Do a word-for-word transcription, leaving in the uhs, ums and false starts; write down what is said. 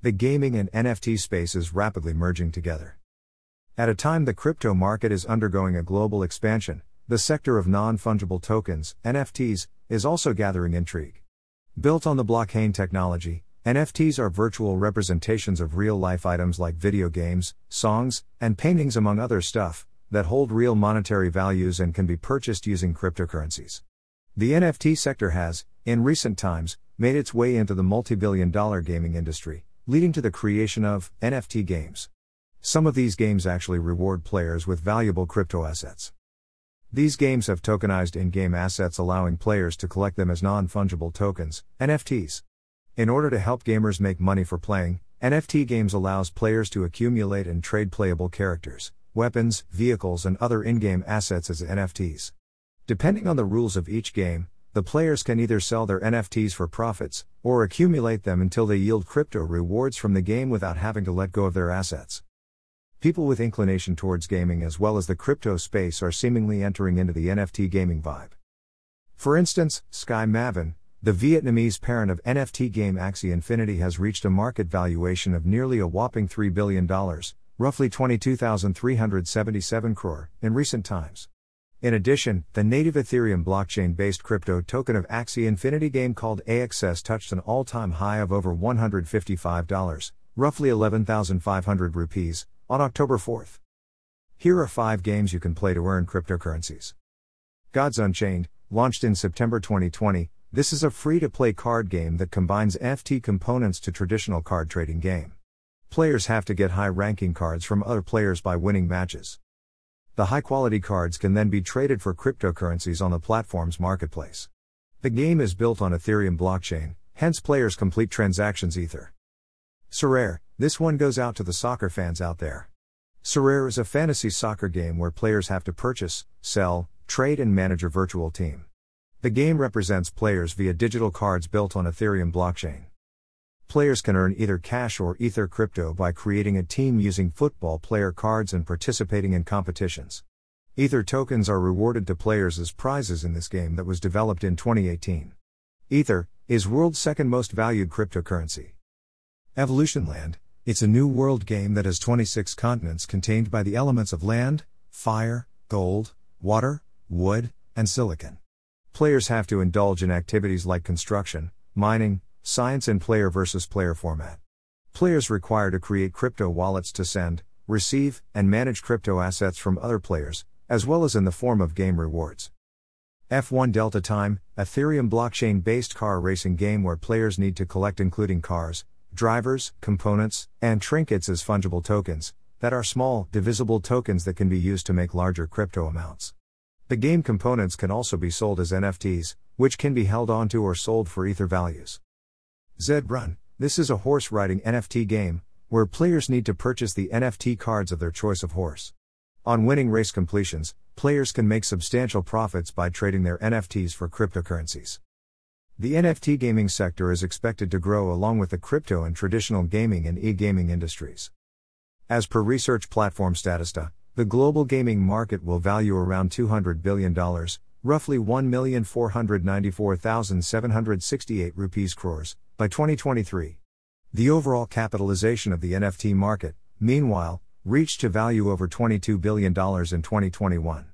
the gaming and N F T space is rapidly merging together. At a time the crypto market is undergoing a global expansion, the sector of non-fungible tokens, N F Ts, is also gathering intrigue. Built on the blockchain technology, N F Ts are virtual representations of real-life items like video games, songs, and paintings among other stuff, that hold real monetary values and can be purchased using cryptocurrencies. The N F T sector has, in recent times, made its way into the multi-billion dollar gaming industry, leading to the creation of N F T games. Some of these games actually reward players with valuable crypto assets. These games have tokenized in-game assets, allowing players to collect them as non-fungible tokens, N F Ts. In order to help gamers make money for playing, N F T games allows players to accumulate and trade playable characters, weapons, vehicles and other in-game assets as N F Ts. Depending on the rules of each game, the players can either sell their N F Ts for profits, or accumulate them until they yield crypto rewards from the game without having to let go of their assets. People with inclination towards gaming as well as the crypto space are seemingly entering into the N F T gaming vibe. For instance, Sky Mavin, the Vietnamese parent of N F T game Axie Infinity, has reached a market valuation of nearly a whopping three billion dollars, roughly twenty-two thousand three hundred seventy-seven crore, in recent times. In addition, the native Ethereum blockchain-based crypto token of Axie Infinity game called A X S touched an all-time high of over one hundred fifty-five dollars, roughly eleven thousand five hundred rupees, on October fourth. Here are five games you can play to earn cryptocurrencies. Gods Unchained, launched in September twenty twenty, this is a free-to-play card game that combines N F T components to traditional card trading game. Players have to get high-ranking cards from other players by winning matches. The high-quality cards can then be traded for cryptocurrencies on the platform's marketplace. The game is built on Ethereum blockchain, hence players complete transactions Ether. Sorare, this one goes out to the soccer fans out there. Sorare is a fantasy soccer game where players have to purchase, sell, trade and manage a virtual team. The game represents players via digital cards built on Ethereum blockchain. Players can earn either cash or Ether crypto by creating a team using football player cards and participating in competitions. Ether tokens are rewarded to players as prizes in this game that was developed in twenty eighteen. Ether is world's second most valued cryptocurrency. Evolutionland, it's a new world game that has twenty-six continents contained by the elements of land, fire, gold, water, wood, and silicon. Players have to indulge in activities like construction, mining, science in player versus player format. Players require to create crypto wallets to send, receive, and manage crypto assets from other players, as well as in the form of game rewards. F one Delta Time, Ethereum blockchain-based car racing game where players need to collect including cars, drivers, components, and trinkets as fungible tokens, that are small, divisible tokens that can be used to make larger crypto amounts. The game components can also be sold as N F Ts, which can be held onto or sold for Ether values. Zed Run, this is a horse-riding N F T game, where players need to purchase the N F T cards of their choice of horse. On winning race completions, players can make substantial profits by trading their N F Ts for cryptocurrencies. The N F T gaming sector is expected to grow along with the crypto and traditional gaming and e-gaming industries. As per research platform Statista, the global gaming market will value around two hundred billion dollars, roughly one million four hundred ninety-four thousand seven hundred sixty-eight rupees crores, by twenty twenty-three. The overall capitalization of the N F T market, meanwhile, reached a value over twenty-two billion dollars in twenty twenty-one.